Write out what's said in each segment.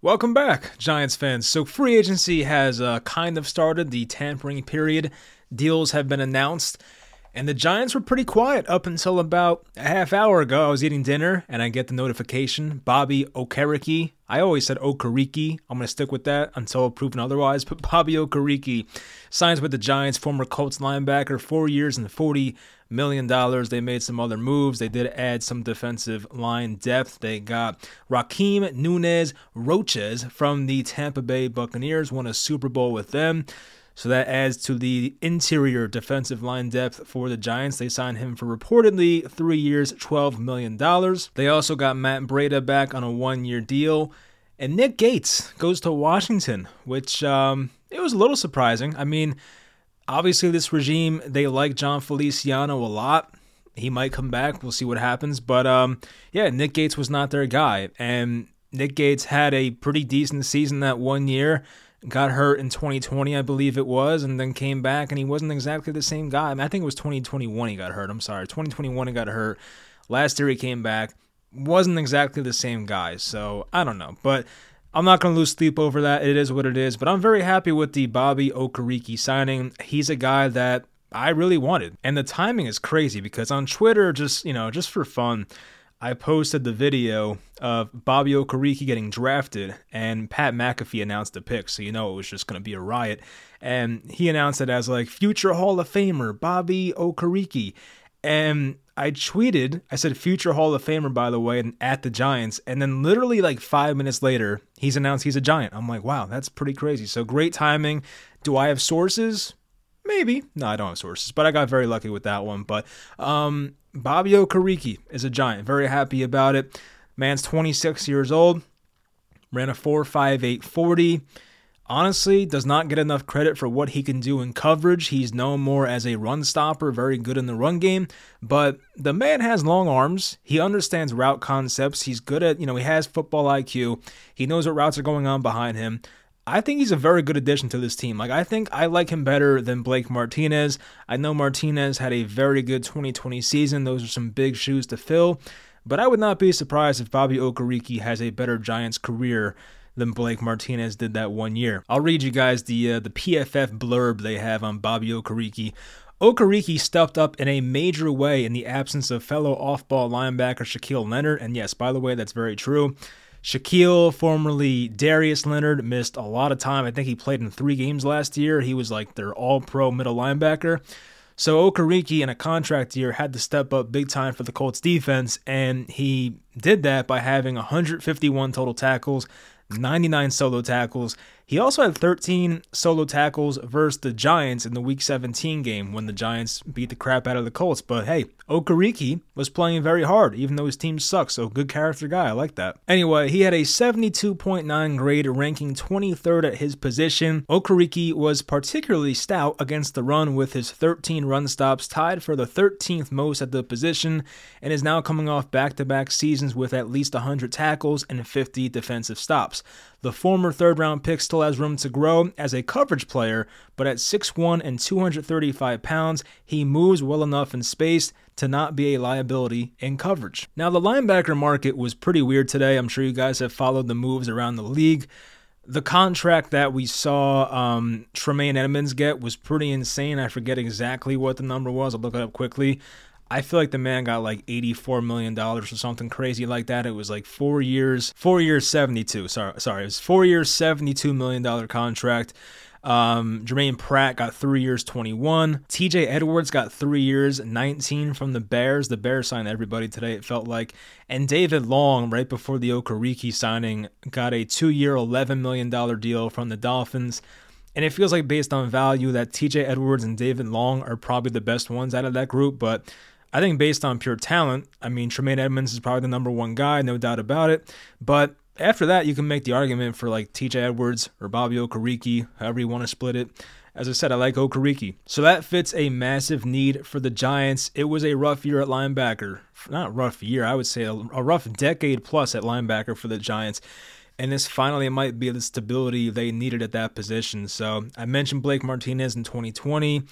Welcome back, Giants fans. So free agency has kind of started. The tampering period, deals have been announced, and the Giants were pretty quiet up until about a half hour ago. I was eating dinner, and I get the notification, Bobby Okereke. I always said Okereke. I'm going to stick with that until proven otherwise, but Bobby Okereke signs with the Giants, former Colts linebacker, 4 years and $40 million. They made some other moves. They did add some defensive line depth. They got Rakeem Nunez-Roches from the Tampa Bay Buccaneers, won a Super Bowl with them. So that adds to the interior defensive line depth for the Giants. They signed him for reportedly 3 years, $12 million. They also got Matt Breda back on a one-year deal. And Nick Gates goes to Washington, which it was a little surprising. I mean, obviously this regime, they like John Feliciano a lot. He might come back. We'll see what happens. But yeah, Nick Gates was not their guy. And Nick Gates had a pretty decent season that 1 year. Got hurt in 2020, I believe it was, and then came back, and he wasn't exactly the same guy. I mean, I think it was 2021 he got hurt. 2021 he got hurt. Last year he came back. Wasn't exactly the same guy, so I don't know. But I'm not going to lose sleep over that. It is what it is. But I'm very happy with the Bobby Okereke signing. He's a guy that I really wanted. And the timing is crazy because on Twitter, just for fun, I posted the video of Bobby Okereke getting drafted, and Pat McAfee announced the pick, so you know it was just going to be a riot. And he announced it as like future Hall of Famer Bobby Okereke, and I tweeted, I said future Hall of Famer by the way, and at the Giants, and then literally like 5 minutes later, he's announced he's a Giant. I'm like, wow, that's pretty crazy. So great timing. Do I have sources? Maybe. No, I don't have sources, but I got very lucky with that one. But Bobby Okereke is a Giant. Very happy about it. Man's 26 years old. Ran a 4.58 40. Honestly, does not get enough credit for what he can do in coverage. He's known more as a run stopper, very good in the run game. But the man has long arms. He understands route concepts. He's good at, he has football IQ. He knows what routes are going on behind him. I think he's a very good addition to this team. I think I like him better than Blake Martinez. I know Martinez had a very good 2020 season. Those are some big shoes to fill. But I would not be surprised if Bobby Okereke has a better Giants career than Blake Martinez did that 1 year. I'll read you guys the PFF blurb they have on Bobby Okereke. Okereke stepped up in a major way in the absence of fellow off-ball linebacker Shaquille Leonard. And yes, by the way, that's very true. Shaquille, formerly Darius Leonard, missed a lot of time. I think he played in 3 games last year. He was like their all-pro middle linebacker. So Okereke, in a contract year, had to step up big time for the Colts defense, and he did that by having 151 total tackles, 99 solo tackles. He also had 13 solo tackles versus the Giants in the Week 17 game when the Giants beat the crap out of the Colts. But hey, Okereke was playing very hard, even though his team sucks. So good character guy. I like that. Anyway, he had a 72.9 grade, ranking 23rd at his position. Okereke was particularly stout against the run with his 13 run stops, tied for the 13th most at the position, and is now coming off back-to-back seasons with at least 100 tackles and 50 defensive stops. The former third-round pick still has room to grow as a coverage player, but at 6'1 and 235 pounds, he moves well enough in space to not be a liability in coverage. Now, the linebacker market was pretty weird today. I'm sure you guys have followed the moves around the league. The contract that we saw Tremaine Edmonds get was pretty insane. I forget exactly what the number was. I'll look it up quickly. I feel like the man got like $84 million or something crazy like that. It was like 4 years, 72. Sorry, it was 4 years, $72 million contract. Jermaine Pratt got 3 years, 21. TJ Edwards got 3 years, 19 from the Bears. The Bears signed everybody today, it felt like. And David Long, right before the Okereke signing, got a 2-year, $11 million deal from the Dolphins. And it feels like based on value that TJ Edwards and David Long are probably the best ones out of that group. But I think based on pure talent, I mean, Tremaine Edmonds is probably the number one guy, no doubt about it. But after that, you can make the argument for like TJ Edwards or Bobby Okereke, however you want to split it. As I said, I like Okereke. So that fits a massive need for the Giants. It was a rough year at linebacker. Not rough year, I would say a rough decade plus at linebacker for the Giants. And this finally might be the stability they needed at that position. So I mentioned Blake Martinez in 2020.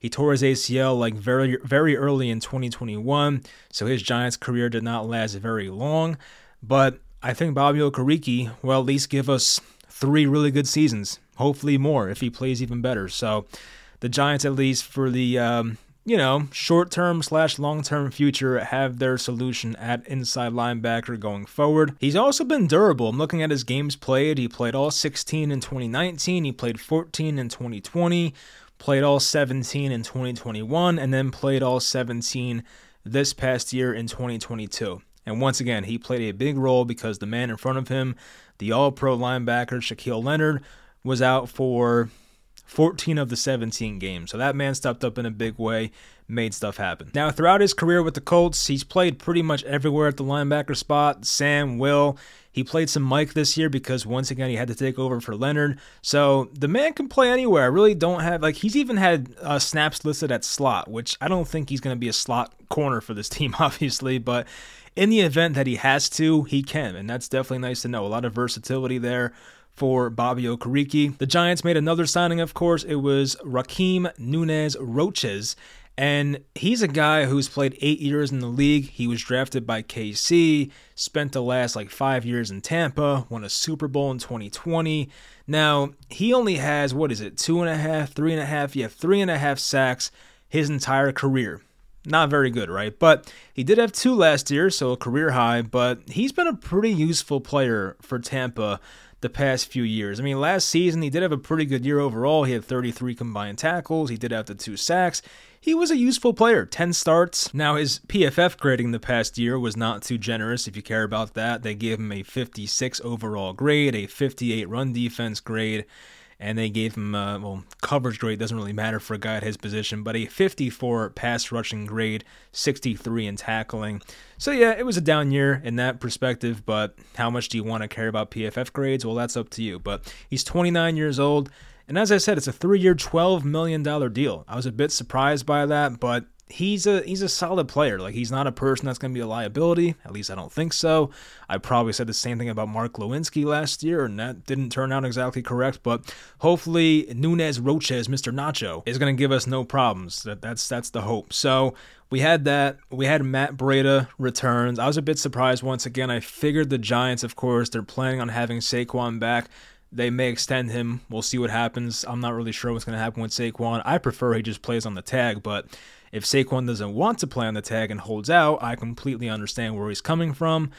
He tore his ACL like very, very early in 2021. So his Giants career did not last very long. But I think Bobby Okereke will at least give us 3 really good seasons, hopefully more if he plays even better. So the Giants, at least for the short-term / long-term future, have their solution at inside linebacker going forward. He's also been durable. I'm looking at his games played. He played all 16 in 2019. He played 14 in 2020, played all 17 in 2021, and then played all 17 this past year in 2022. And once again, he played a big role because the man in front of him, the all-pro linebacker Shaquille Leonard, was out for 14 of the 17 games. So that man stepped up in a big way, made stuff happen. Now, throughout his career with the Colts, he's played pretty much everywhere at the linebacker spot. Sam, Will, he played some Mike this year because once again, he had to take over for Leonard. So the man can play anywhere. I really don't have, he's even had snaps listed at slot, which I don't think he's going to be a slot corner for this team, obviously, but in the event that he has to, he can. And that's definitely nice to know. A lot of versatility there for Bobby Okereke. The Giants made another signing, of course. It was Rakeem Nunez-Roches. And he's a guy who's played 8 years in the league. He was drafted by KC, spent the last 5 years in Tampa, won a Super Bowl in 2020. Now, he only has, 3.5 sacks his entire career. Not very good, right? But he did have 2 last year, so a career high, but he's been a pretty useful player for Tampa the past few years. I mean, last season, he did have a pretty good year overall. He had 33 combined tackles. He did have the 2 sacks. He was a useful player, 10 starts. Now, his PFF grading the past year was not too generous, if you care about that. They gave him a 56 overall grade, a 58 run defense grade, and they gave him, coverage grade doesn't really matter for a guy at his position, but a 54 pass rushing grade, 63 in tackling. So yeah, it was a down year in that perspective, but how much do you want to care about PFF grades? Well, that's up to you, but he's 29 years old, and as I said, it's a 3-year, $12 million deal. I was a bit surprised by that, but he's a solid player. He's not a person that's going to be a liability. At least I don't think so. I probably said the same thing about Mark Lewinsky last year, and that didn't turn out exactly correct. But hopefully Nunez-Roches, Mr. Nacho, is going to give us no problems. That's the hope. So we had that. We had Matt Breda returns. I was a bit surprised once again. I figured the Giants, of course, they're planning on having Saquon back. They may extend him. We'll see what happens. I'm not really sure what's going to happen with Saquon. I prefer he just plays on the tag, but if Saquon doesn't want to play on the tag and holds out, I completely understand where he's coming from.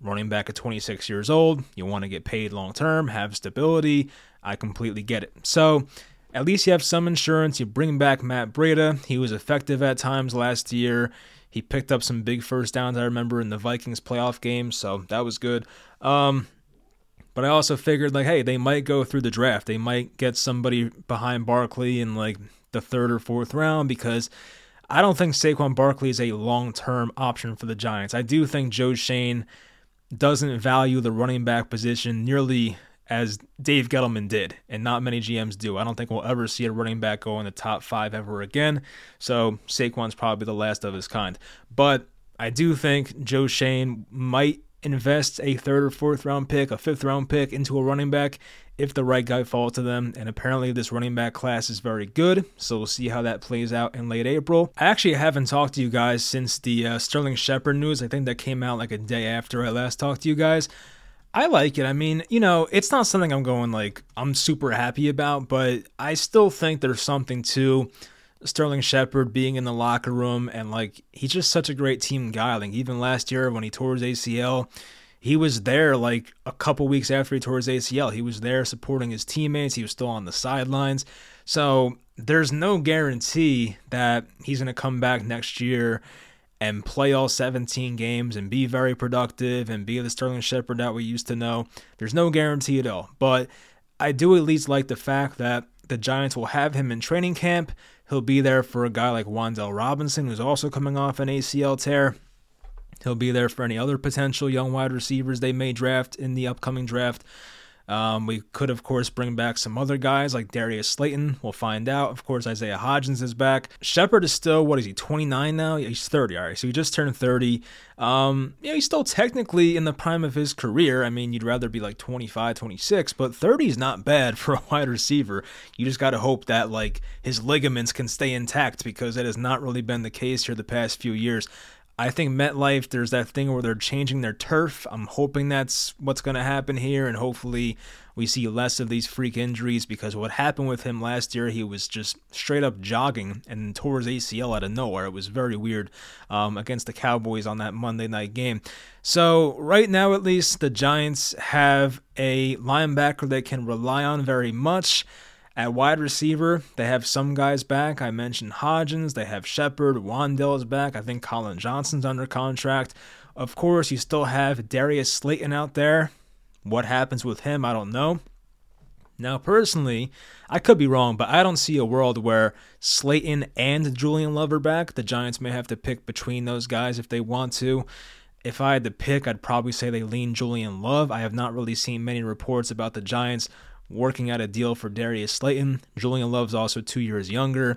Running back at 26 years old, you want to get paid long-term, have stability. I completely get it. So at least you have some insurance. You bring back Matt Breda. He was effective at times last year. He picked up some big first downs, I remember, in the Vikings playoff game, so that was good. But I also figured, hey, they might go through the draft. They might get somebody behind Barkley in, the 3rd or 4th round because I don't think Saquon Barkley is a long-term option for the Giants. I do think Joe Shane doesn't value the running back position nearly as Dave Gettleman did, and not many GMs do. I don't think we'll ever see a running back go in the top 5 ever again, so Saquon's probably the last of his kind. But I do think Joe Shane might invest a 3rd or 4th round pick, a 5th round pick into a running back if the right guy falls to them, and apparently this running back class is very good, so we'll see how that plays out in late April. I actually haven't talked to you guys since the Sterling Shepard news. I think that came out a day after I last talked to you guys. I like it. I mean, it's not something I'm going I'm super happy about, but I still think there's something to Sterling Shepard being in the locker room, and he's just such a great team guy. Even last year when he tore his ACL, he was there a couple weeks after he tore his ACL. He was there supporting his teammates. He was still on the sidelines. So there's no guarantee that he's going to come back next year and play all 17 games and be very productive and be the Sterling Shepard that we used to know. There's no guarantee at all. But I do at least like the fact that the Giants will have him in training camp. He'll be there for a guy like Wandell Robinson, who's also coming off an ACL tear. He'll be there for any other potential young wide receivers they may draft in the upcoming draft. We could, of course, bring back some other guys like Darius Slayton. We'll find out. Of course, Isaiah Hodgins is back. Shepard is still, 29 now? Yeah, he's 30, all right. So he just turned 30. He's still technically in the prime of his career. I mean, you'd rather be 25, 26, but 30 is not bad for a wide receiver. You just got to hope that his ligaments can stay intact because that has not really been the case here the past few years. I think MetLife, there's that thing where they're changing their turf. I'm hoping that's what's going to happen here, and hopefully we see less of these freak injuries, because what happened with him last year, he was just straight up jogging and tore his ACL out of nowhere. It was very weird against the Cowboys on that Monday night game. So right now, at least, the Giants have a linebacker they can rely on very much. At wide receiver, they have some guys back. I mentioned Hodgins. They have Shepard. Wandell is back. I think Colin Johnson's under contract. Of course, you still have Darius Slayton out there. What happens with him, I don't know. Now, personally, I could be wrong, but I don't see a world where Slayton and Julian Love are back. The Giants may have to pick between those guys if they want to. If I had to pick, I'd probably say they lean Julian Love. I have not really seen many reports about the Giants working out a deal for Darius Slayton. Julian Love's also 2 years younger.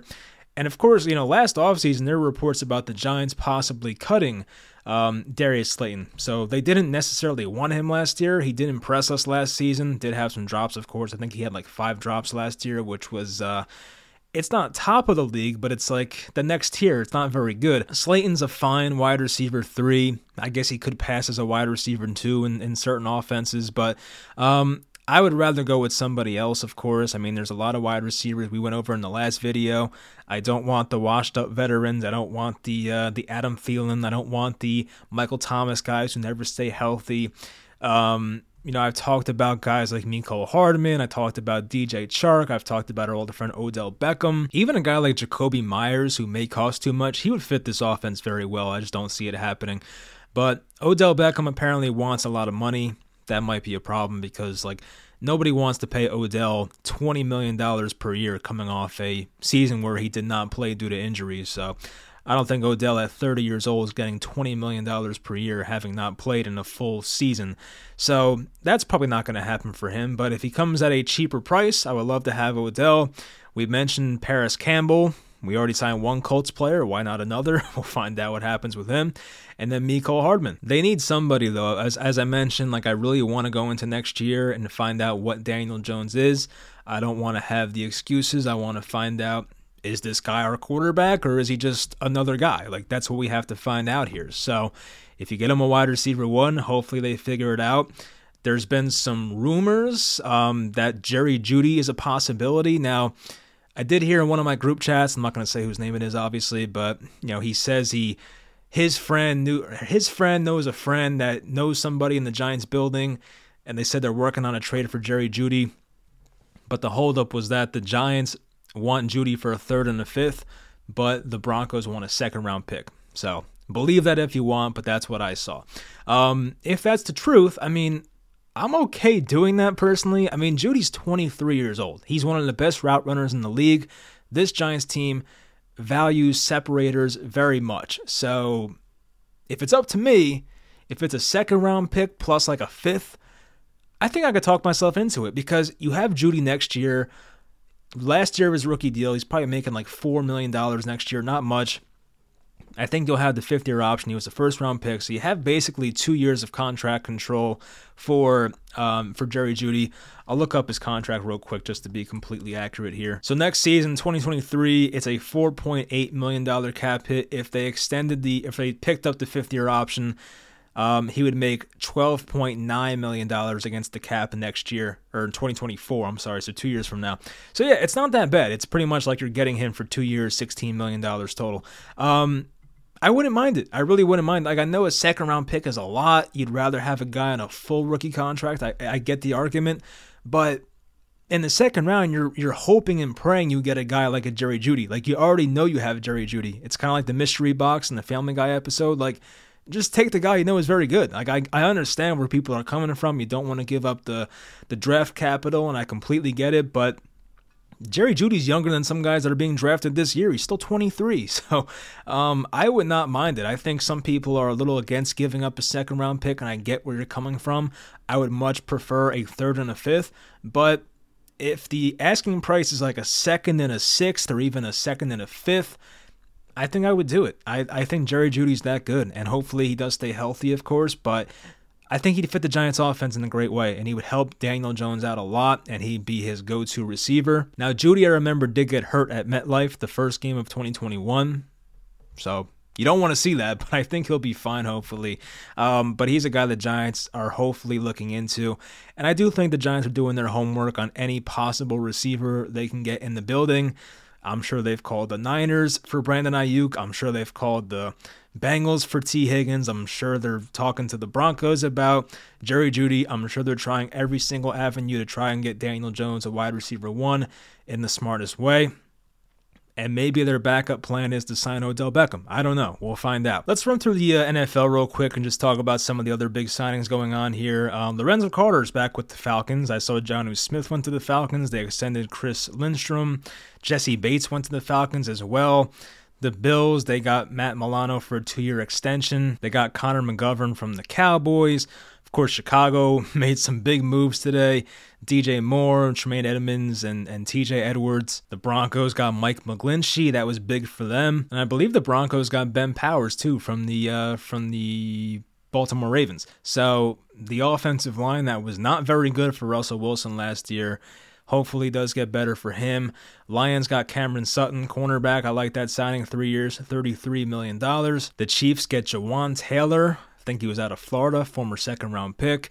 And of course, you know, last offseason, there were reports about the Giants possibly cutting Darius Slayton. So they didn't necessarily want him last year. He did impress us last season. Did have some drops, of course. I think he had like 5 drops last year, which was... it's not top of the league, but it's like the next tier. It's not very good. Slayton's a fine wide receiver 3. I guess he could pass as a wide receiver 2 in certain offenses, but... I would rather go with somebody else, of course. I mean, there's a lot of wide receivers we went over in the last video. I don't want the washed-up veterans. I don't want the Adam Thielen. I don't want the Michael Thomas guys who never stay healthy. You know, I've talked about guys like Mecole Hardman. I talked about DJ Chark. I've talked about our older friend Odell Beckham. Even a guy like Jacoby Myers, who may cost too much, he would fit this offense very well. I just don't see it happening. But Odell Beckham apparently wants a lot of money. That might be a problem because, like, nobody wants to pay Odell $20 million per year coming off a season where he did not play due to injuries. So I don't think Odell at 30 years old is getting $20 million per year having not played in a full season. So that's probably not going to happen for him. But if he comes at a cheaper price, I would love to have Odell. We mentioned Paris Campbell. We already signed one Colts player. Why not another? We'll find out what happens with him. And then Mecole Hardman. They need somebody, though. As I mentioned, like, I really want to go into next year and find out what Daniel Jones is. I don't want to have the excuses. I want to find out, is this guy our quarterback or is he just another guy? Like, that's what we have to find out here. So if you get him a wide receiver 1, hopefully they figure it out. There's been some rumors that Jerry Jeudy is a possibility. Now, I did hear in one of my group chats, I'm not going to say whose name it is, obviously, but, you know, he says his friend knows a friend that knows somebody in the Giants building, and they said they're working on a trade for Jerry Jeudy. But the holdup was that the Giants want Jeudy for a 3rd and a 5th, but the Broncos want a 2nd-round pick. So believe that if you want, but that's what I saw. If that's the truth, I mean, I'm okay doing that personally. I mean, Judy's 23 years old. He's one of the best route runners in the league. This Giants team values separators very much. So if it's up to me, if it's a 2nd-round pick plus like a 5th, I think I could talk myself into it because you have Jeudy next year. Last year of his rookie deal, he's probably making like $4 million next year, not much. I think you'll have the 5th-year option. He was the 1st-round pick, so you have basically 2 years of contract control for Jerry Jeudy. I'll look up his contract real quick just to be completely accurate here. So next season, 2023, it's a $4.8 million cap hit. If they picked up the 5th-year option, he would make $12.9 million against the cap next year, or in 2024, I'm sorry, so 2 years from now. So yeah, it's not that bad. It's pretty much like you're getting him for 2 years, $16 million total. I wouldn't mind it. I really wouldn't mind. Like, I know a 2nd-round pick is a lot. You'd rather have a guy on a full rookie contract. I get the argument. But in the 2nd round, you're hoping and praying you get a guy like a Jerry Jeudy. Like, you already know you have Jerry Jeudy. It's kind of like the mystery box in the Family Guy episode. Like, just take the guy you know is very good. Like, I understand where people are coming from. You don't want to give up the draft capital, and I completely get it. But Jerry Judy's younger than some guys that are being drafted this year. He's still 23, so I would not mind it. I think some people are a little against giving up a 2nd-round pick, and I get where you're coming from. I would much prefer a 3rd and a 5th, but if the asking price is like a 2nd and a 6th or even a 2nd and a 5th, I think I would do it. I think Jerry Judy's that good, and hopefully he does stay healthy, of course, but I think he'd fit the Giants' offense in a great way, and he would help Daniel Jones out a lot, and he'd be his go-to receiver. Now, Jeudy, I remember, did get hurt at MetLife the first game of 2021, so You don't want to see that, but I think he'll be fine, hopefully. But he's a guy the Giants are hopefully looking into. And I do think the Giants are doing their homework on any possible receiver they can get in the building. I'm sure they've called the Niners for Brandon Aiyuk. I'm sure they've called the Bengals for T. Higgins. I'm sure they're talking to the Broncos about Jerry Jeudy. I'm sure they're trying every single avenue to try and get Daniel Jones a wide receiver one in the smartest way. And maybe their backup plan is to sign Odell Beckham. I don't know. We'll find out. Let's run through the NFL real quick and just talk about some of the other big signings going on here. Lorenzo Carter's back with the Falcons. I saw Jonnu Smith went to the Falcons. They extended Chris Lindstrom. Jesse Bates went to the Falcons as well. The Bills, they got Matt Milano for a 2-year extension. They got Connor McGovern from the Cowboys. Of course, Chicago made some big moves today. DJ Moore, Tremaine Edmonds, and TJ Edwards. The Broncos got Mike McGlinchey. That was big for them. And I believe the Broncos got Ben Powers, too, from the Baltimore Ravens. So the offensive line that was not very good for Russell Wilson last year hopefully does get better for him. Lions got Cameron Sutton, cornerback. I like that signing. 3 years, $33 million. The Chiefs get Jawan Taylor. I think he was out of Florida, former second-round pick.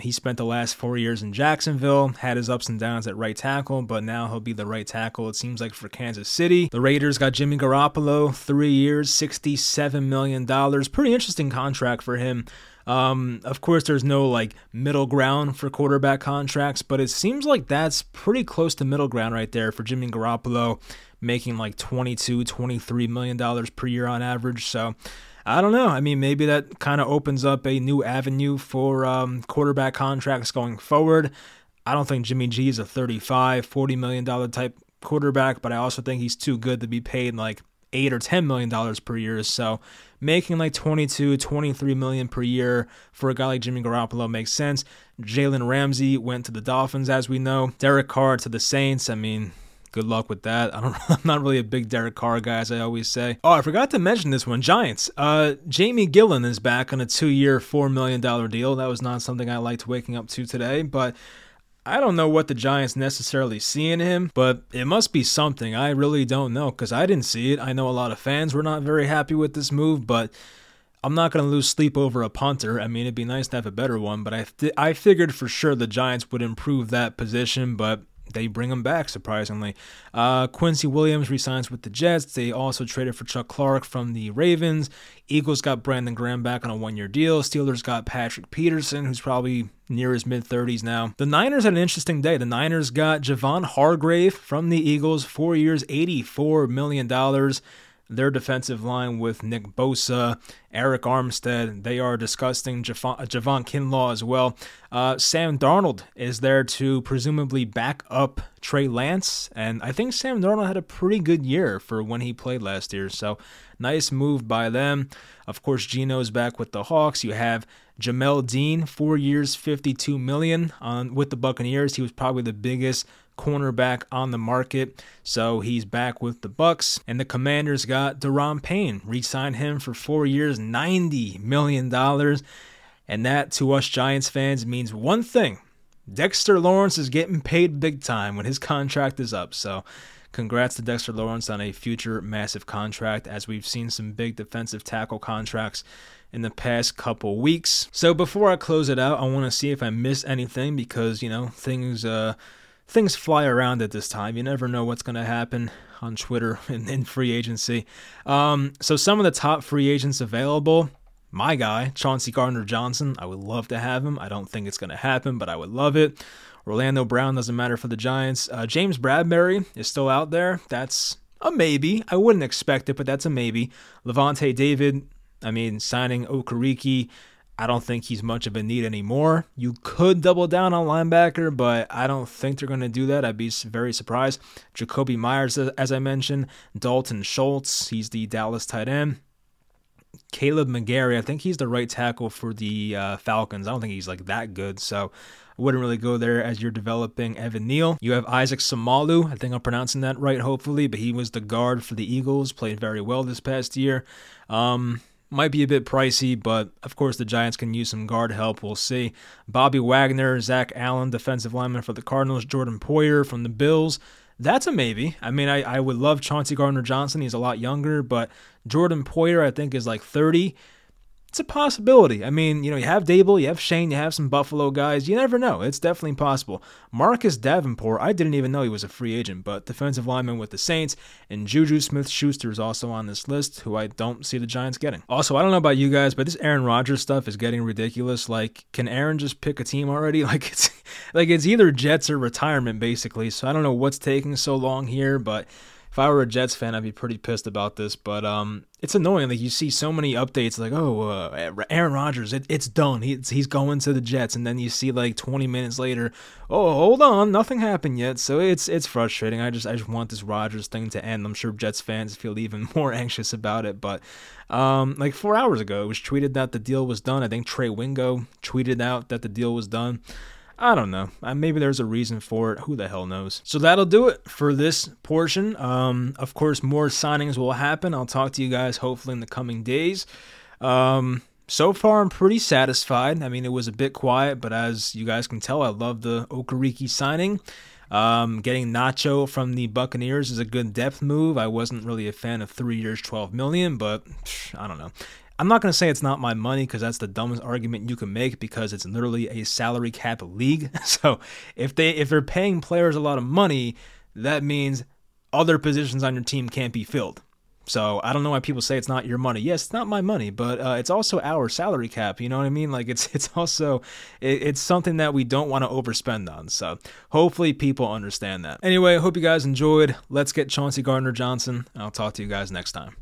He spent the last 4 years in Jacksonville, had his ups and downs at right tackle, but now he'll be the right tackle, it seems like, for Kansas City. The Raiders got Jimmy Garoppolo, 3 years, $67 million. Pretty interesting contract for him. Of course, there's no middle ground for quarterback contracts, but it seems like that's pretty close to middle ground right there for Jimmy Garoppolo, making $22, $23 million per year on average. So I don't know. I mean, maybe that kind of opens up a new avenue for quarterback contracts going forward. I don't think Jimmy G is a $35, $40 million type quarterback, but I also think he's too good to be paid $8 or $10 million per year. So making $22, $23 million per year for a guy like Jimmy Garoppolo makes sense. Jalen Ramsey went to the Dolphins, as we know. Derek Carr to the Saints. I mean, good luck with that. I'm not really a big Derek Carr guy, as I always say. Oh, I forgot to mention this one. Giants. Jamie Gillen is back on a 2-year, $4 million deal. That was not something I liked waking up to today, but I don't know what the Giants necessarily see in him, but it must be something. I really don't know because I didn't see it. I know a lot of fans were not very happy with this move, but I'm not going to lose sleep over a punter. I mean, it'd be nice to have a better one, but I figured for sure the Giants would improve that position, but they bring him back, surprisingly. Quincy Williams resigns with the Jets. They also traded for Chuck Clark from the Ravens. Eagles got Brandon Graham back on a 1-year deal. Steelers got Patrick Peterson, who's probably near his mid-30s now. The Niners had an interesting day. The Niners got Javon Hargrave from the Eagles, 4 years, $84 million. Their defensive line with Nick Bosa, Eric Armstead, they are discussing Javon Kinlaw as well. Sam Darnold is there to presumably back up Trey Lance, and I think Sam Darnold had a pretty good year for when he played last year, so nice move by them. Of course, Geno's back with the Hawks. You have Jamel Dean, 4 years, $52 million with the Buccaneers. He was probably the biggest cornerback on the market, so he's back with the Bucks. And the Commanders got Deron Payne, re-signed him for 4 years, $90 million. And that, to us Giants fans, means one thing. Dexter Lawrence is getting paid big time when his contract is up, so congrats to Dexter Lawrence on a future massive contract, as we've seen some big defensive tackle contracts in the past couple weeks. So before I close it out, I want to see if I miss anything because, things fly around at this time. You never know what's going to happen on Twitter and in free agency. So some of the top free agents available, my guy, Chauncey Gardner-Johnson. I would love to have him. I don't think it's going to happen, but I would love it. Orlando Brown doesn't matter for the Giants. James Bradberry is still out there. That's a maybe. I wouldn't expect it, but that's a maybe. Levante David, signing Okereke. I don't think he's much of a need anymore. You could double down on linebacker, but I don't think they're going to do that. I'd be very surprised. Jacoby Myers, as I mentioned. Dalton Schultz, he's the Dallas tight end. Caleb McGarry, I think he's the right tackle for the Falcons. I don't think he's that good, so I wouldn't really go there as you're developing Evan Neal. You have Isaac Samalu. I think I'm pronouncing that right, hopefully, but he was the guard for the Eagles. Played very well this past year. Might be a bit pricey, but of course the Giants can use some guard help. We'll see. Bobby Wagner, Zach Allen, defensive lineman for the Cardinals, Jordan Poyer from the Bills. That's a maybe. I mean, I would love Chauncey Gardner-Johnson. He's a lot younger, but Jordan Poyer, I think, is like 30. It's a possibility. I mean, you know, you have Dable, you have Shane, you have some Buffalo guys. You never know. It's definitely possible. Marcus Davenport, I didn't even know he was a free agent, but defensive lineman with the Saints, and Juju Smith-Schuster is also on this list, who I don't see the Giants getting. Also, I don't know about you guys, but this Aaron Rodgers stuff is getting ridiculous. Like, can Aaron just pick a team already? It's either Jets or retirement, basically. So I don't know what's taking so long here, but if I were a Jets fan, I'd be pretty pissed about this, but it's annoying. Like, you see so many updates like, Aaron Rodgers, it's done. He's going to the Jets, and then you see like 20 minutes later, oh, hold on, nothing happened yet. So it's frustrating. I just want this Rodgers thing to end. I'm sure Jets fans feel even more anxious about it, but like 4 hours ago, it was tweeted that the deal was done. I think Trey Wingo tweeted out that the deal was done. I don't know. Maybe there's a reason for it. Who the hell knows? So that'll do it for this portion. Of course, more signings will happen. I'll talk to you guys hopefully in the coming days. So far, I'm pretty satisfied. I mean, it was a bit quiet, but as you guys can tell, I love the Okereke signing. Getting Nacho from the Buccaneers is a good depth move. I wasn't really a fan of 3 years, $12 million, but I don't know. I'm not going to say it's not my money because that's the dumbest argument you can make because it's literally a salary cap league. So if they're paying players a lot of money, that means other positions on your team can't be filled. So I don't know why people say it's not your money. Yes, it's not my money, but it's also our salary cap. You know what I mean? Like it's also something that we don't want to overspend on. So hopefully people understand that. Anyway, I hope you guys enjoyed. Let's get Chauncey Gardner-Johnson. I'll talk to you guys next time.